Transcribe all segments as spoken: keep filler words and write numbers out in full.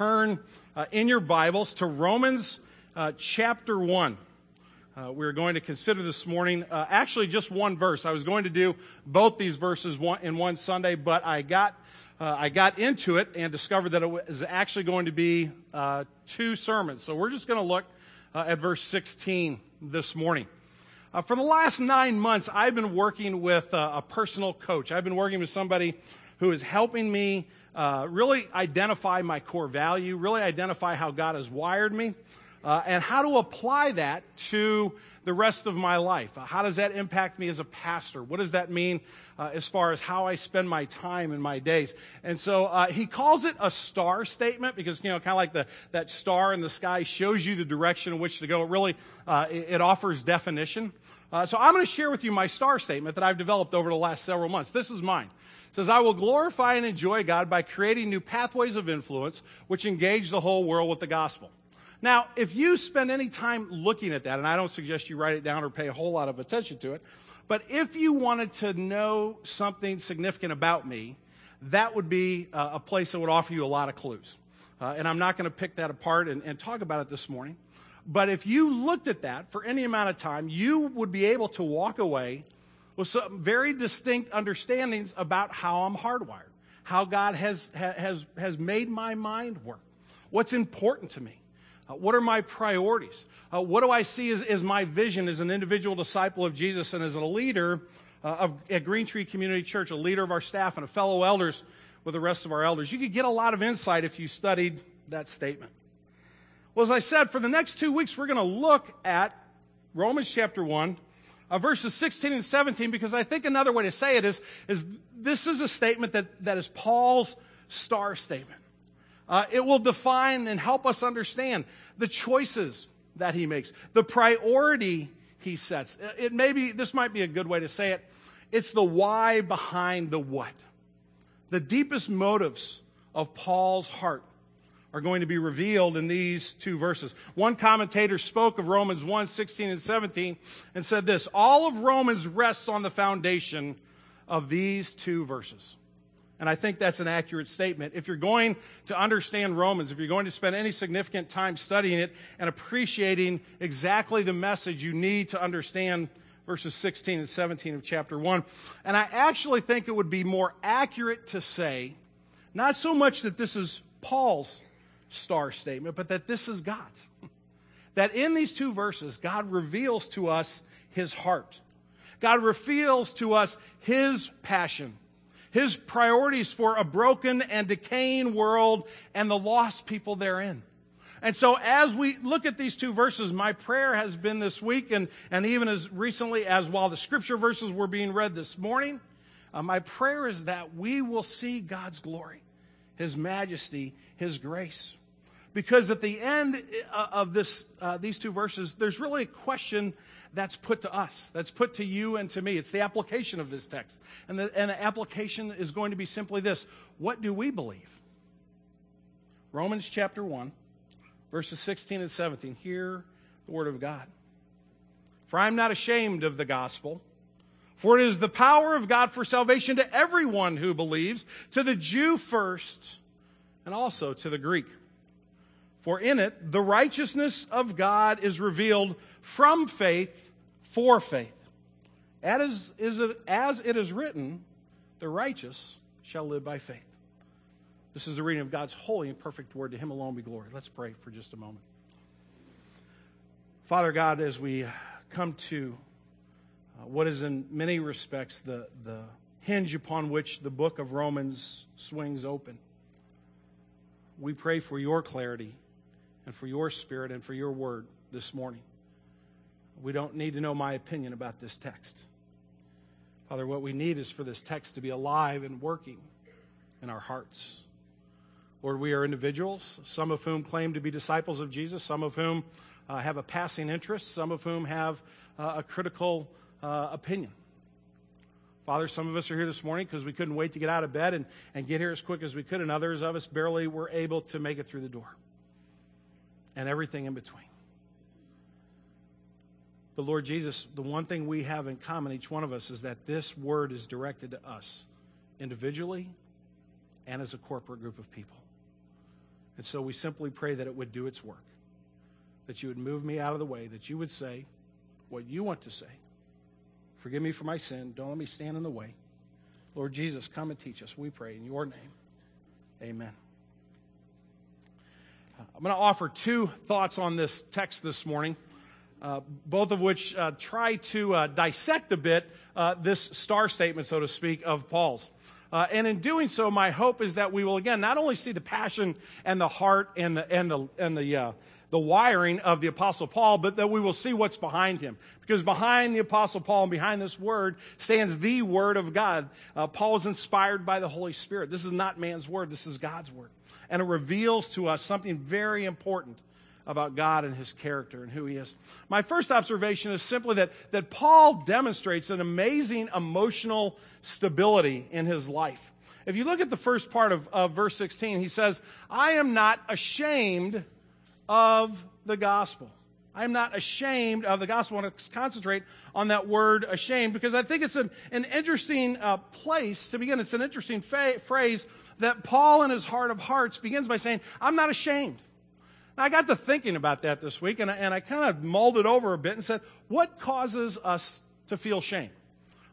turn uh, in your Bibles to Romans uh, chapter one. Uh, we're going to consider this morning uh, actually just one verse. I was going to do both these verses one, in one Sunday, but I got uh, I got into it and discovered that it was actually going to be uh, two sermons. So we're just going to look uh, at verse sixteen this morning. Uh, for the last nine months, I've been working with uh, a personal coach. I've been working with somebody who is helping me uh, really identify my core value, really identify how God has wired me, uh, and how to apply that to the rest of my life. Uh, how does that impact me as a pastor? What does that mean uh, as far as how I spend my time and my days? And so uh, he calls it a star statement because, you know, kind of like the that star in the sky shows you the direction in which to go. It really uh, it, it offers definition. Uh, so I'm going to share with you my star statement that I've developed over the last several months. This is mine. It says, I will glorify and enjoy God by creating new pathways of influence which engage the whole world with the gospel. Now, if you spend any time looking at that, and I don't suggest you write it down or pay a whole lot of attention to it, but if you wanted to know something significant about me, that would be uh, a place that would offer you a lot of clues. Uh, and I'm not going to pick that apart and, and talk about it this morning. But if you looked at that for any amount of time, you would be able to walk away with some very distinct understandings about how I'm hardwired, how God has has has made my mind work, what's important to me, uh, what are my priorities, uh, what do I see as, as my vision as an individual disciple of Jesus and as a leader uh, of at Green Tree Community Church, a leader of our staff and a fellow elders with the rest of our elders. You could get a lot of insight if you studied that statement. Well, as I said, for the next two weeks, we're going to look at Romans chapter one, uh, verses sixteen and seventeen, because I think another way to say it is, is this is a statement that, that is Paul's star statement. Uh, it will define and help us understand the choices that he makes, the priority he sets. It may be, this might be a good way to say it, it's the why behind the what. The deepest motives of Paul's heart are going to be revealed in these two verses. One commentator spoke of Romans one, sixteen and seventeen and said this, all of Romans rests on the foundation of these two verses. And I think that's an accurate statement. If you're going to understand Romans, if you're going to spend any significant time studying it and appreciating exactly the message, you need to understand verses sixteen and seventeen of chapter one. And I actually think it would be more accurate to say, not so much that this is Paul's star statement, but that this is God's. That in these two verses, God reveals to us his heart. God reveals to us his passion, his priorities for a broken and decaying world and the lost people therein. And so as we look at these two verses, my prayer has been this week, and, and even as recently as while the scripture verses were being read this morning, uh, my prayer is that we will see God's glory, his majesty, his grace. Because at the end of this, uh, these two verses, there's really a question that's put to us, that's put to you and to me. It's the application of this text. And the, and the application is going to be simply this. What do we believe? Romans chapter one, verses sixteen and seventeen. Hear the word of God. For I am not ashamed of the gospel, for it is the power of God for salvation to everyone who believes, to the Jew first, and also to the Greek. For in it, the righteousness of God is revealed from faith for faith. As it is written, the righteous shall live by faith. This is the reading of God's holy and perfect word. To him alone be glory. Let's pray for just a moment. Father God, as we come to uh, what is in many respects the, the hinge upon which the book of Romans swings open, we pray for your clarity and for your spirit and for your word this morning. We don't need to know my opinion about this text. Father, what we need is for this text to be alive and working in our hearts. Lord, we are individuals, some of whom claim to be disciples of Jesus, some of whom uh, have a passing interest, some of whom have uh, a critical uh, opinion. Father, some of us are here this morning because we couldn't wait to get out of bed and, and get here as quick as we could, and others of us barely were able to make it through the door and everything in between. But Lord Jesus, the one thing we have in common, each one of us, is that this word is directed to us individually and as a corporate group of people. And so we simply pray that it would do its work, that you would move me out of the way, that you would say what you want to say. Forgive me for my sin. Don't let me stand in the way. Lord Jesus, come and teach us, we pray in your name. Amen. Uh, I'm going to offer two thoughts on this text this morning, uh, both of which uh, try to uh, dissect a bit uh, this star statement, so to speak, of Paul's. Uh, and in doing so, my hope is that we will, again, not only see the passion and the heart and the and the and the uh, the wiring of the Apostle Paul, but that we will see what's behind him. Because behind the Apostle Paul and behind this word stands the Word of God. Uh, Paul is inspired by the Holy Spirit. This is not man's word. This is God's word. And it reveals to us something very important about God and his character and who he is. My first observation is simply that, that Paul demonstrates an amazing emotional stability in his life. If you look at the first part of, of verse sixteen, he says, I am not ashamed of the gospel. I am not ashamed of the gospel. I want to concentrate on that word ashamed because I think it's an, an interesting uh, place to begin. It's an interesting fa- phrase that Paul in his heart of hearts begins by saying, I'm not ashamed. I got to thinking about that this week, and I, and I kind of mulled it over a bit and said, what causes us to feel shame?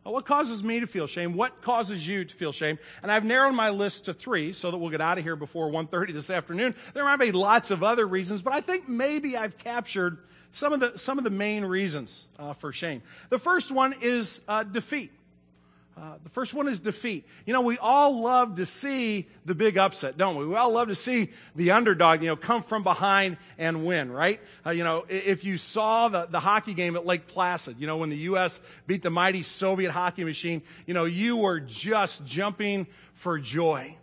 What causes me to feel shame? What causes you to feel shame? And I've narrowed my list to three so that we'll get out of here before one thirty this afternoon. There might be lots of other reasons, but I think maybe I've captured some of the, some of the main reasons uh, for shame. The first one is uh, defeat. Uh, the first one is defeat. You know, we all love to see the big upset, don't we? We all love to see the underdog, you know, come from behind and win, right? Uh, you know, if you saw the, the hockey game at Lake Placid, you know, when the U S beat the mighty Soviet hockey machine, you know, you were just jumping for joy.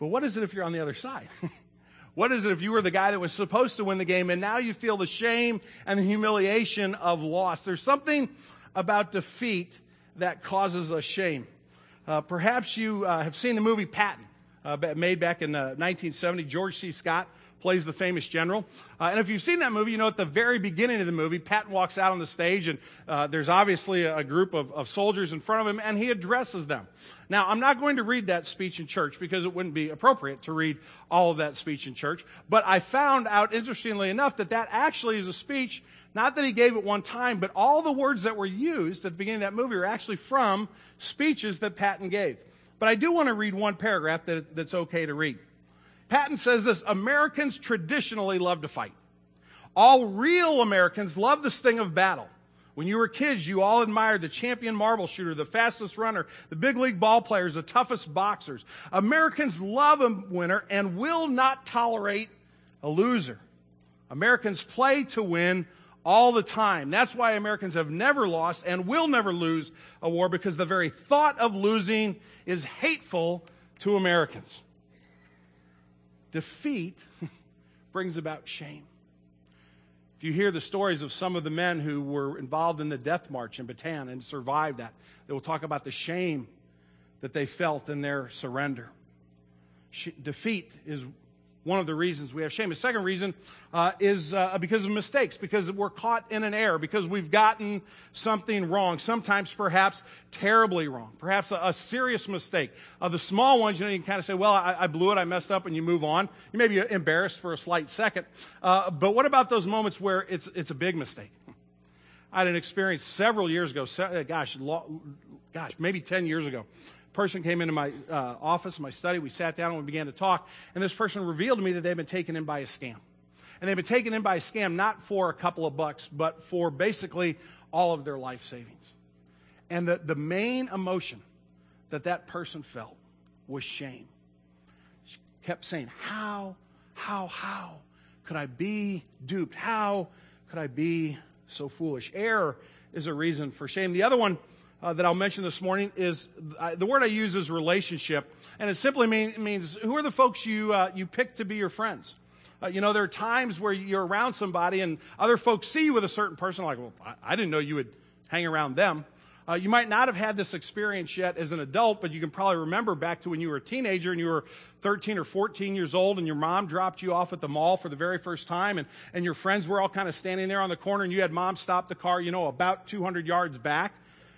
But what is it if you're on the other side? What is it if you were the guy that was supposed to win the game and now you feel the shame and the humiliation of loss? There's something about defeat that causes us shame. Uh, perhaps you uh, have seen the movie Patton, uh, made back in uh, nineteen seventy. George C. Scott plays the famous general. Uh, and if you've seen that movie, you know at the very beginning of the movie, Patton walks out on the stage, and uh, there's obviously a group of, of soldiers in front of him, and he addresses them. Now, I'm not going to read that speech in church because it wouldn't be appropriate to read all of that speech in church. But I found out, interestingly enough, that that actually is a speech, not that he gave at one time, but all the words that were used at the beginning of that movie are actually from speeches that Patton gave. But I do want to read one paragraph that, that's okay to read. Patton says this, Americans traditionally love to fight. All real Americans love the sting of battle. When you were kids, you all admired the champion marble shooter, the fastest runner, the big league ball players, the toughest boxers. Americans love a winner and will not tolerate a loser. Americans play to win all the time. That's why Americans have never lost and will never lose a war, because the very thought of losing is hateful to Americans. Defeat brings about shame. If you hear the stories of some of the men who were involved in the death march in Bataan and survived that, they will talk about the shame that they felt in their surrender. She, defeat is one of the reasons we have shame. The second reason uh, is uh, because of mistakes, because we're caught in an error, because we've gotten something wrong, sometimes perhaps terribly wrong, perhaps a, a serious mistake. Uh, the small ones, you know, you can kind of say, well, I, I blew it, I messed up, and you move on. You may be embarrassed for a slight second, uh, but what about those moments where it's it's a big mistake? I had an experience several years ago, se- gosh, lo- gosh, maybe ten years ago. Person came into my uh, office, my study. We sat down and we began to talk. And this person revealed to me that they've been taken in by a scam. And they've been taken in by a scam not for a couple of bucks, but for basically all of their life savings. And the, the main emotion that that person felt was shame. She kept saying, how, how, how could I be duped? How could I be so foolish? Error is a reason for shame. The other one Uh, that I'll mention this morning is uh, the word I use is relationship, and it simply mean, means who are the folks you uh, you pick to be your friends. Uh, you know, there are times where you're around somebody and other folks see you with a certain person, like, well, I, I didn't know you would hang around them. Uh, you might not have had this experience yet as an adult, but you can probably remember back to when you were a teenager and you were thirteen or fourteen years old and your mom dropped you off at the mall for the very first time, and, and your friends were all kind of standing there on the corner and you had mom stop the car, you know, about two hundred yards back,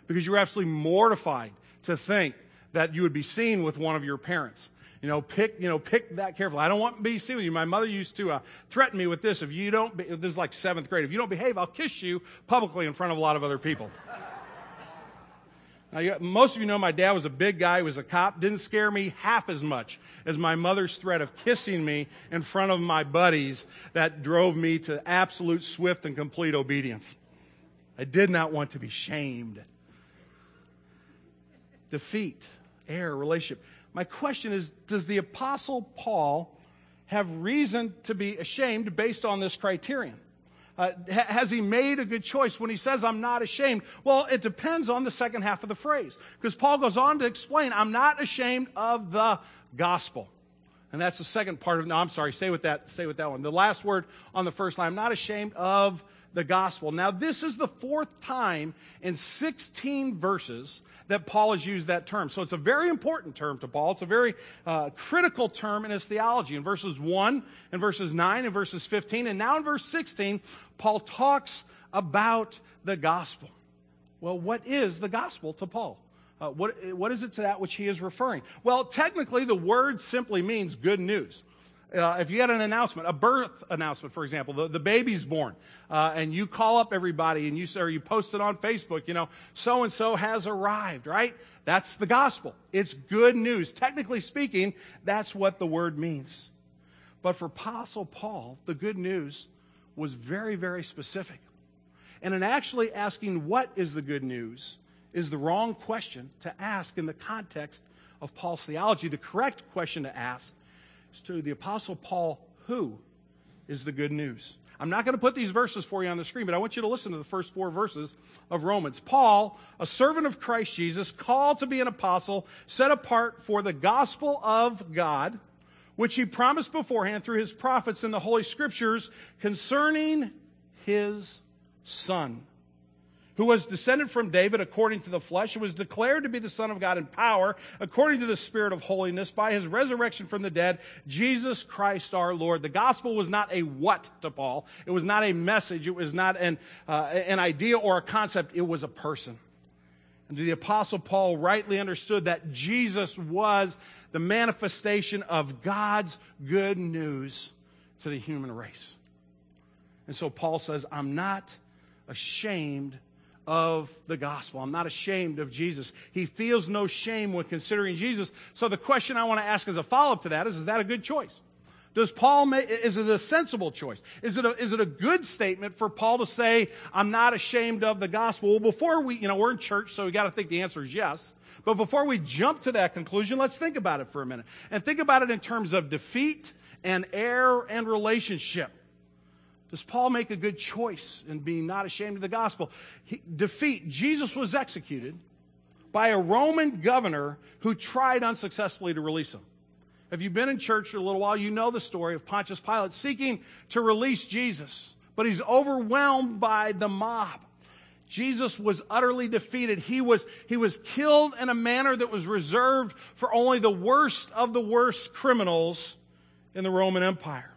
because you were absolutely mortified to think that you would be seen with one of your parents. You know, pick, you know, pick that carefully. I don't want to be seen with you. My mother used to uh, threaten me with this. If you don't, be, this is like seventh grade. If you don't behave, I'll kiss you publicly in front of a lot of other people. Now, you got, most of you know my dad was a big guy. He was a cop. Didn't scare me half as much as my mother's threat of kissing me in front of my buddies that drove me to absolute swift and complete obedience. I did not want to be shamed. Defeat, error, relationship. My question is, does the Apostle Paul have reason to be ashamed based on this criterion? Uh, ha- has he made a good choice when he says, I'm not ashamed? Well, it depends on the second half of the phrase, because Paul goes on to explain, I'm not ashamed of the gospel. And that's the second part of, no, I'm sorry, stay with that, stay with that one. The last word on the first line, I'm not ashamed of the gospel. Now, this is the fourth time in sixteen verses that Paul has used that term. So it's a very important term to Paul. It's a very uh, critical term in his theology. In verses one, in verses nine, in verses fifteen, and now in verse sixteen, Paul talks about the gospel. Well, what is the gospel to Paul? Uh, what, what is it to that which he is referring? Well, technically, the word simply means good news. Uh, if you had an announcement, a birth announcement, for example, the, the baby's born, uh, and you call up everybody and you say, or you post it on Facebook, you know, so-and-so has arrived, right? That's the gospel. It's good news. Technically speaking, that's what the word means. But for Apostle Paul, the good news was very, very specific. And in actually asking what is the good news is the wrong question to ask in the context of Paul's theology. The correct question to ask to the Apostle Paul, who is the good news? I'm not going to put these verses for you on the screen, but I want you to listen to the first four verses of Romans. Paul, a servant of Christ Jesus, called to be an apostle, set apart for the gospel of God, which he promised beforehand through his prophets in the Holy Scriptures concerning his Son, who was descended from David according to the flesh, who was declared to be the Son of God in power, according to the Spirit of holiness, by his resurrection from the dead, Jesus Christ our Lord. The gospel was not a what to Paul. It was not a message. It was not an uh, an idea or a concept. It was a person. And the Apostle Paul rightly understood that Jesus was the manifestation of God's good news to the human race. And so Paul says, I'm not ashamed of the gospel. I'm not ashamed of Jesus. He feels no shame when considering Jesus. So the question I want to ask as a follow-up to that is, is that a good choice? Does Paul make, is it a sensible choice? Is it a, is it a good statement for Paul to say, I'm not ashamed of the gospel? Well, before we, you know, we're in church, so we got to think the answer is yes. But before we jump to that conclusion, let's think about it for a minute. And think about it in terms of defeat and error and relationship. Does Paul make a good choice in being not ashamed of the gospel? He, defeat. Jesus was executed by a Roman governor who tried unsuccessfully to release him. If you've been in church for a little while, you know the story of Pontius Pilate seeking to release Jesus, but he's overwhelmed by the mob. Jesus was utterly defeated. He was, he was killed in a manner that was reserved for only the worst of the worst criminals in the Roman Empire.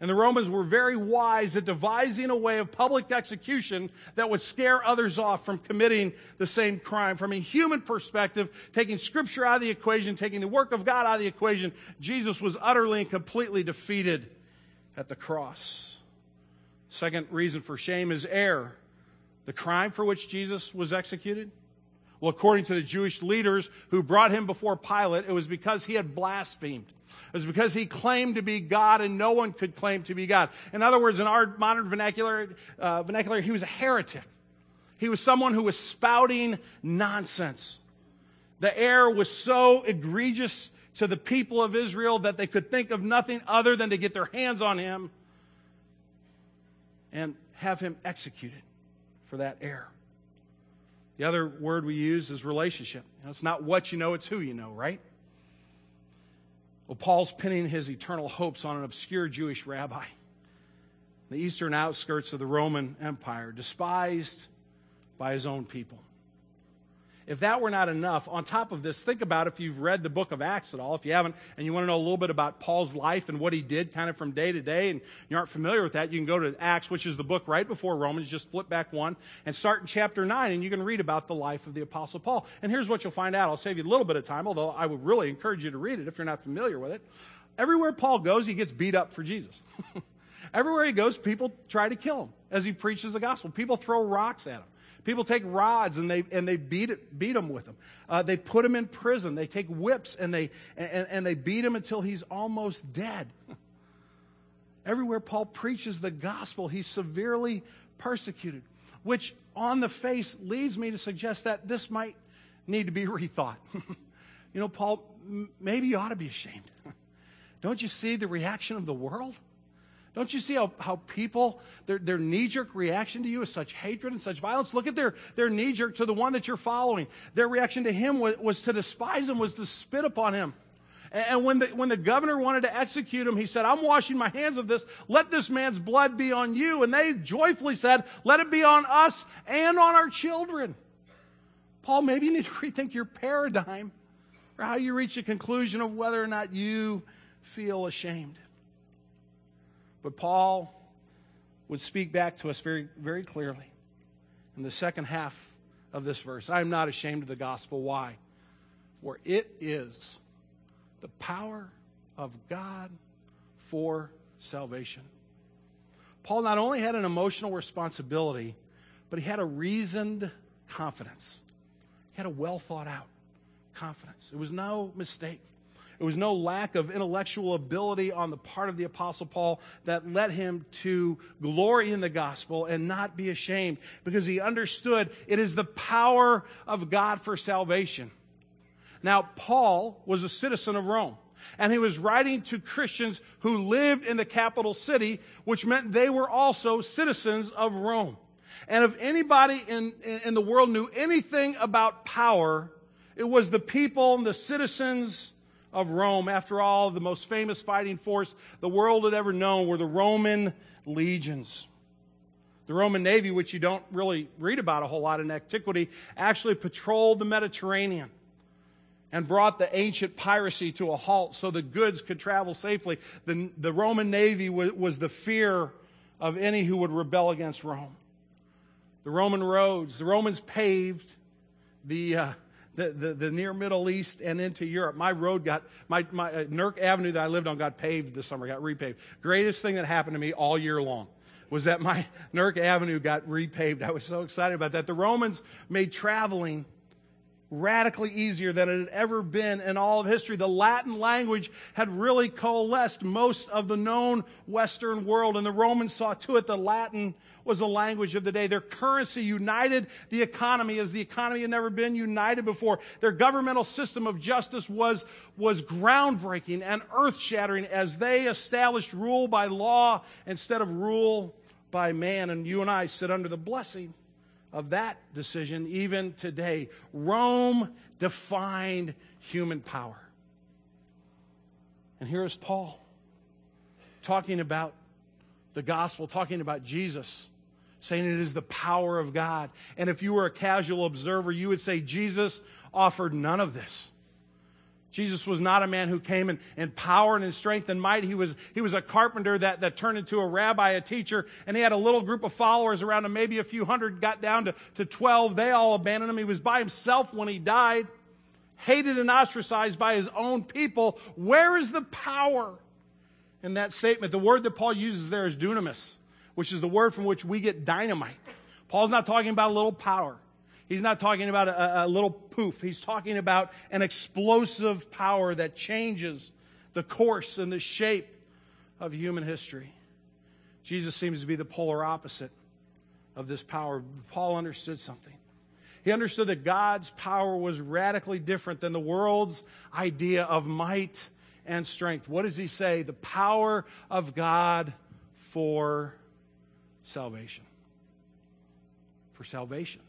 And the Romans were very wise at devising a way of public execution that would scare others off from committing the same crime. From a human perspective, taking Scripture out of the equation, taking the work of God out of the equation, Jesus was utterly and completely defeated at the cross. Second reason for shame is error. The crime for which Jesus was executed? Well, according to the Jewish leaders who brought him before Pilate, it was because he had blasphemed. It was because he claimed to be God and no one could claim to be God. In other words, in our modern vernacular, uh, vernacular, he was a heretic. He was someone who was spouting nonsense. The error was so egregious to the people of Israel that they could think of nothing other than to get their hands on him and have him executed for that error. The other word we use is relationship. You know, it's not what you know, it's who you know, right? Well, Paul's pinning his eternal hopes on an obscure Jewish rabbi, the eastern outskirts of the Roman Empire, despised by his own people. If that were not enough, on top of this, think about if you've read the book of Acts at all. If you haven't, and you want to know a little bit about Paul's life and what he did kind of from day to day, and you aren't familiar with that, you can go to Acts, which is the book right before Romans. Just flip back one and start in chapter nine, and you can read about the life of the Apostle Paul. And here's what you'll find out. I'll save you a little bit of time, although I would really encourage you to read it if you're not familiar with it. Everywhere Paul goes, he gets beat up for Jesus. Everywhere he goes, people try to kill him as he preaches the gospel. People throw rocks at him. People take rods and they and they beat it, beat him with them. Uh, they put him in prison. They take whips and they and, and they beat him until he's almost dead. Everywhere Paul preaches the gospel, he's severely persecuted, which on the face leads me to suggest that this might need to be rethought. You know, Paul, m- maybe you ought to be ashamed. Don't you see the reaction of the world? Don't you see how, how people, their, their knee-jerk reaction to you is such hatred and such violence? Look at their, their knee-jerk to the one that you're following. Their reaction to him was, was to despise him, was to spit upon him. And, and when the, when the governor wanted to execute him, he said, "I'm washing my hands of this. Let this man's blood be on you." And they joyfully said, "Let it be on us and on our children." Paul, maybe you need to rethink your paradigm or how you reach a conclusion of whether or not you feel ashamed. But Paul would speak back to us very, very clearly in the second half of this verse. "I am not ashamed of the gospel." Why? "For it is the power of God for salvation." Paul not only had an emotional responsibility, but he had a reasoned confidence. He had a well-thought-out confidence. It was no mistake. It was no lack of intellectual ability on the part of the Apostle Paul that led him to glory in the gospel and not be ashamed, because he understood it is the power of God for salvation. Now, Paul was a citizen of Rome, and he was writing to Christians who lived in the capital city, which meant they were also citizens of Rome. And if anybody in, in the world knew anything about power, it was the people and the citizens of Rome. After all, the most famous fighting force the world had ever known were the Roman legions. The Roman Navy, which you don't really read about a whole lot in antiquity, actually patrolled the Mediterranean and brought the ancient piracy to a halt so the goods could travel safely. The, the Roman Navy was, was the fear of any who would rebel against Rome. The Roman roads, the Romans paved the uh, The, the, the near Middle East and into Europe. My road got, my, my uh, Nurk Avenue that I lived on got paved this summer, got repaved. Greatest thing that happened to me all year long was that my Nurk Avenue got repaved. I was so excited about that. The Romans made traveling radically easier than it had ever been in all of history. The Latin language had really coalesced most of the known Western world, and the Romans saw to it the Latin was the language of the day. Their currency united the economy as the economy had never been united before. Their governmental system of justice was, was groundbreaking and earth-shattering as they established rule by law instead of rule by man. And you and I sit under the blessing of that decision even today. Rome defined human power. And here is Paul talking about the gospel, talking about Jesus, saying it is the power of God. And if you were a casual observer, you would say Jesus offered none of this. Jesus was not a man who came in, in power and in strength and might. He was, he was a carpenter that, that turned into a rabbi, a teacher, and he had a little group of followers around him, maybe a few hundred, got down to, to twelve. They all abandoned him. He was by himself when he died, hated and ostracized by his own people. Where is the power in that statement? The word that Paul uses there is dunamis, which is the word from which we get dynamite. Paul's not talking about a little power. He's not talking about a, a little poof. He's talking about an explosive power that changes the course and the shape of human history. Jesus seems to be the polar opposite of this power. Paul understood something. He understood that God's power was radically different than the world's idea of might and strength. What does he say? The power of God for salvation. For salvation.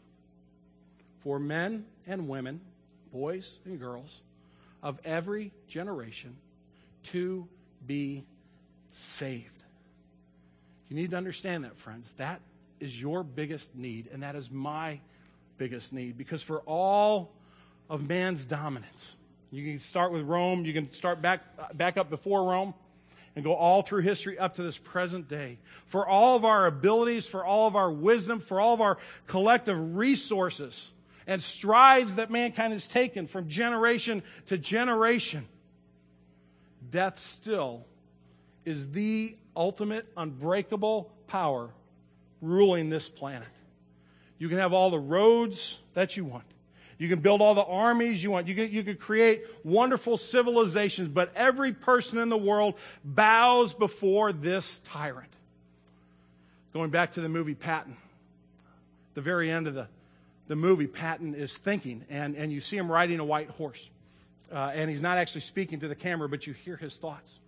For men and women, boys and girls, of every generation to be saved. You need to understand that, friends. That is your biggest need, and that is my biggest need, because for all of man's dominance, you can start with Rome, you can start back back up before Rome and go all through history up to this present day. For all of our abilities, for all of our wisdom, for all of our collective resources and strides that mankind has taken from generation to generation, death still is the ultimate unbreakable power ruling this planet. You can have all the roads that you want. You can build all the armies you want. You can, you can create wonderful civilizations, but every person in the world bows before this tyrant. Going back to the movie Patton, the very end of the, the movie, Patton is thinking, and, and you see him riding a white horse. Uh, and he's not actually speaking to the camera, but you hear his thoughts.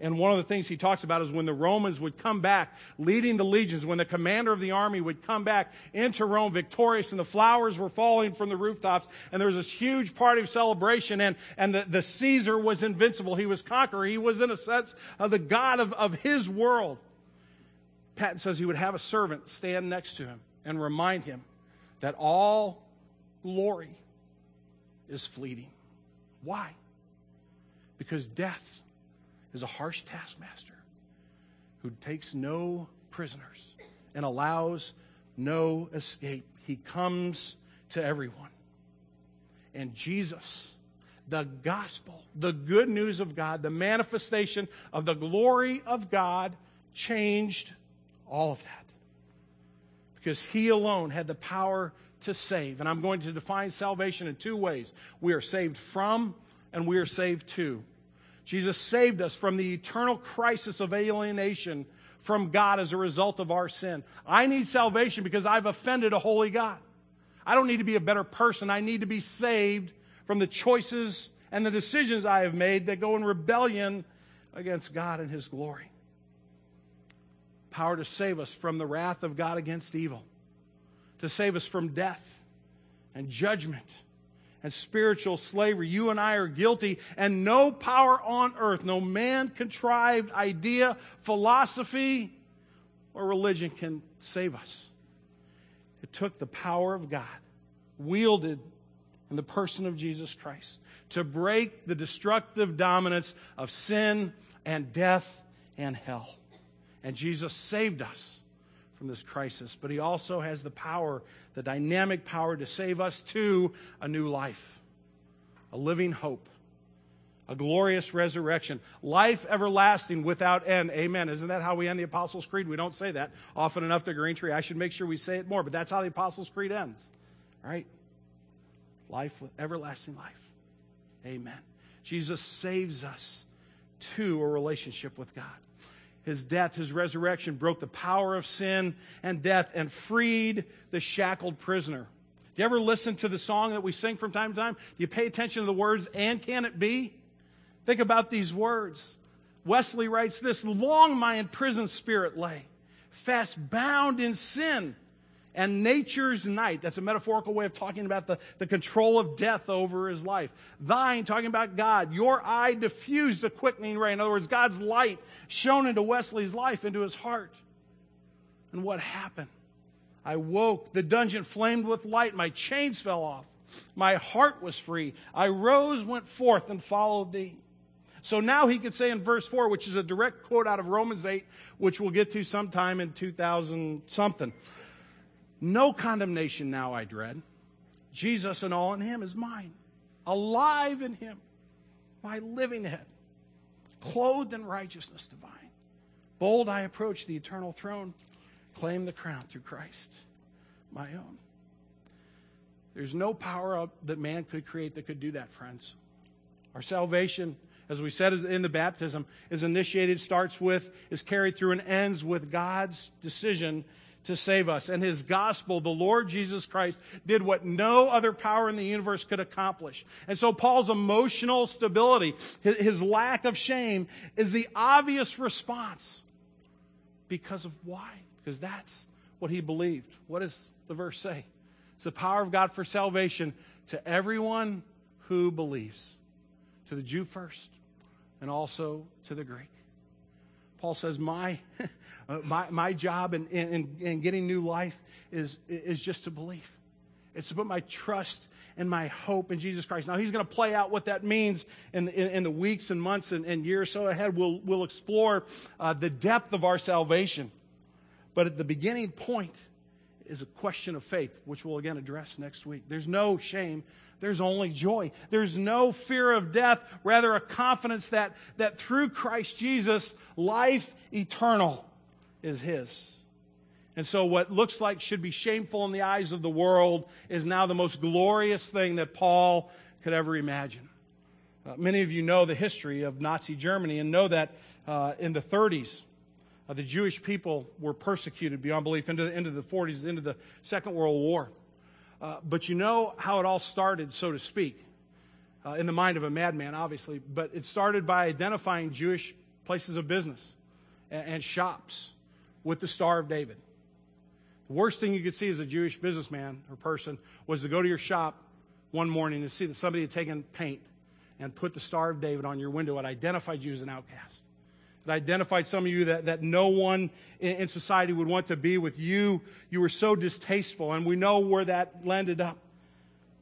And one of the things he talks about is when the Romans would come back, leading the legions, when the commander of the army would come back into Rome victorious, and the flowers were falling from the rooftops, and there was this huge party of celebration, and, and the, the Caesar was invincible. He was conqueror. He was, in a sense, uh, the god of, of his world. Patton says he would have a servant stand next to him and remind him that all glory is fleeting. Why? Because death is a harsh taskmaster who takes no prisoners and allows no escape. He comes to everyone. And Jesus, the gospel, the good news of God, the manifestation of the glory of God, changed all of that. Because he alone had the power to save. And I'm going to define salvation in two ways. We are saved from and we are saved to. Jesus saved us from the eternal crisis of alienation from God as a result of our sin. I need salvation because I've offended a holy God. I don't need to be a better person. I need to be saved from the choices and the decisions I have made that go in rebellion against God and his glory. Power to save us from the wrath of God against evil, to save us from death and judgment and spiritual slavery. You and I are guilty, and no power on earth, no man-contrived idea, philosophy, or religion can save us. It took the power of God, wielded in the person of Jesus Christ, to break the destructive dominance of sin and death and hell. And Jesus saved us from this crisis, but he also has the power, the dynamic power, to save us to a new life, a living hope, a glorious resurrection, life everlasting without end. Amen. Isn't that how we end the Apostles' Creed? We don't say that often enough to Green Tree. I should make sure we say it more, but that's how the Apostles' Creed ends, right? Life with everlasting life. Amen. Jesus saves us to a relationship with God. His death, his resurrection broke the power of sin and death and freed the shackled prisoner. Do you ever listen to the song that we sing from time to time? Do you pay attention to the words, "And can it be?" Think about these words. Wesley writes this, "Long my imprisoned spirit lay, fast bound in sin and nature's night." That's a metaphorical way of talking about the, the control of death over his life. "Thine," talking about God, "your eye diffused a quickening ray." In other words, God's light shone into Wesley's life, into his heart. And what happened? "I woke, the dungeon flamed with light, my chains fell off, my heart was free. I rose, went forth, and followed thee." So now he could say in verse four, which is a direct quote out of Romans eight, which we'll get to sometime in two thousand something. "No condemnation now I dread. Jesus and all in him is mine. Alive in him, my living head. Clothed in righteousness divine. Bold I approach the eternal throne. Claim the crown through Christ, my own." There's no power up that man could create that could do that, friends. Our salvation, as we said in the baptism, is initiated, starts with, is carried through, and ends with God's decision to save us. And his gospel, the Lord Jesus Christ, did what no other power in the universe could accomplish. And so Paul's emotional stability, his lack of shame, is the obvious response. Because of why? Because that's what he believed. What does the verse say? It's the power of God for salvation to everyone who believes, to the Jew first, and also to the Greek. Paul says, my, my, my job in, in, in getting new life is, is just to believe. It's to put my trust and my hope in Jesus Christ. Now, he's going to play out what that means in the, in, in the weeks and months and, and years so ahead. We'll, we'll explore uh, the depth of our salvation. But at the beginning point is a question of faith, which we'll again address next week. There's no shame. There's only joy. There's no fear of death, rather a confidence that, that through Christ Jesus, life eternal is his. And so what looks like should be shameful in the eyes of the world is now the most glorious thing that Paul could ever imagine. Uh, many of you know the history of Nazi Germany and know that uh, in the thirties, uh, the Jewish people were persecuted beyond belief into the, into the forties, into the Second World War. Uh, but you know how it all started, so to speak, uh, in the mind of a madman, obviously. But it started by identifying Jewish places of business and, and shops with the Star of David. The worst thing you could see as a Jewish businessman or person was to go to your shop one morning and see that somebody had taken paint and put the Star of David on your window. It identified you as an outcast. It identified some of you that, that no one in, in society would want to be with you. You were so distasteful, and we know where that landed up.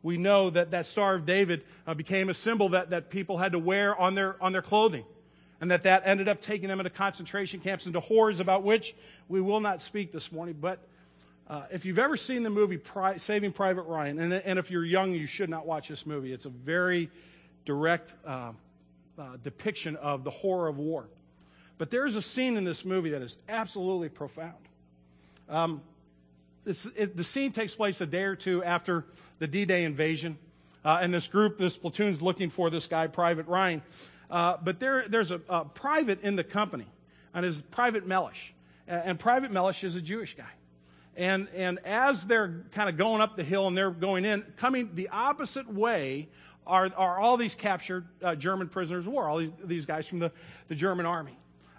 We know that that Star of David uh, became a symbol that, that people had to wear on their, on their clothing, and that that ended up taking them into concentration camps, into horrors about which we will not speak this morning. But Uh, if you've ever seen the movie Pri- Saving Private Ryan, and, and if you're young, you should not watch this movie. It's a very direct uh, uh, depiction of the horror of war. But there's a scene in this movie that is absolutely profound. Um, it's, it, the scene takes place a day or two after the D-Day invasion, uh, and this group, this platoon's looking for this guy, Private Ryan. Uh, but there, there's a, a private in the company, and his Private Mellish. And, and Private Mellish is a Jewish guy. And and as they're kind of going up the hill and they're going in, coming the opposite way are are all these captured uh, German prisoners of war, all these, these guys from the, the German army.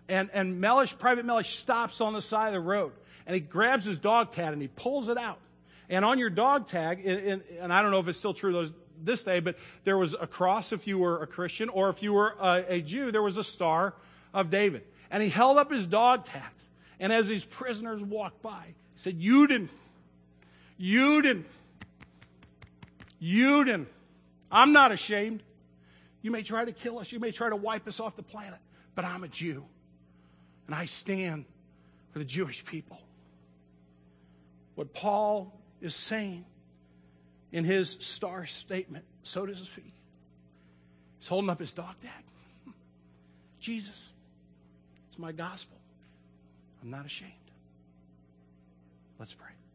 And and Mellish, Private Mellish stops on the side of the road and he grabs his dog tag and he pulls it out. And on your dog tag, and, and, and I don't know if it's still true those, this day, but there was a cross if you were a Christian, or if you were a, a Jew, there was a Star of David. And he held up his dog tags. And as these prisoners walked by, he said, you didn't, you didn't, you didn't. I'm not ashamed. You may try to kill us. You may try to wipe us off the planet. But I'm a Jew. And I stand for the Jewish people. What Paul is saying in his star statement, so to speak, he's holding up his dog tag. Jesus, it's my gospel. I'm not ashamed. Let's pray.